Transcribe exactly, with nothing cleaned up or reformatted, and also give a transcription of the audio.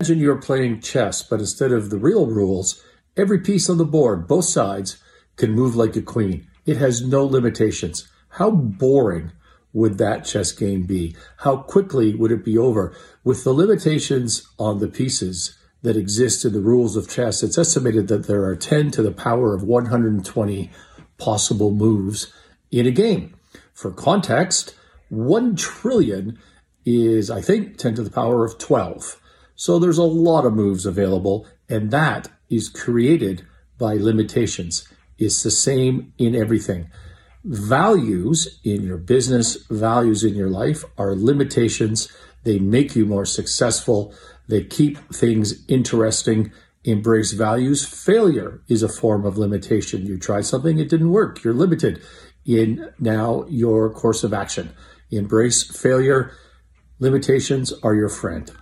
Imagine you're playing chess, but instead of the real rules, every piece on the board, both sides, can move like a queen. It has no limitations. How boring would that chess game be? How quickly would it be over? With the limitations on the pieces that exist in the rules of chess, it's estimated that there are ten to the power of one hundred twenty possible moves in a game. For context, one trillion is, I think, ten to the power of twelve. So there's a lot of moves available, and that is created by limitations. It's the same in everything. Values in your business, values in your life are limitations. They make you more successful. They keep things interesting. Embrace values. Failure is a form of limitation. You tried something, it didn't work. You're limited in now your course of action. Embrace failure. Limitations are your friend.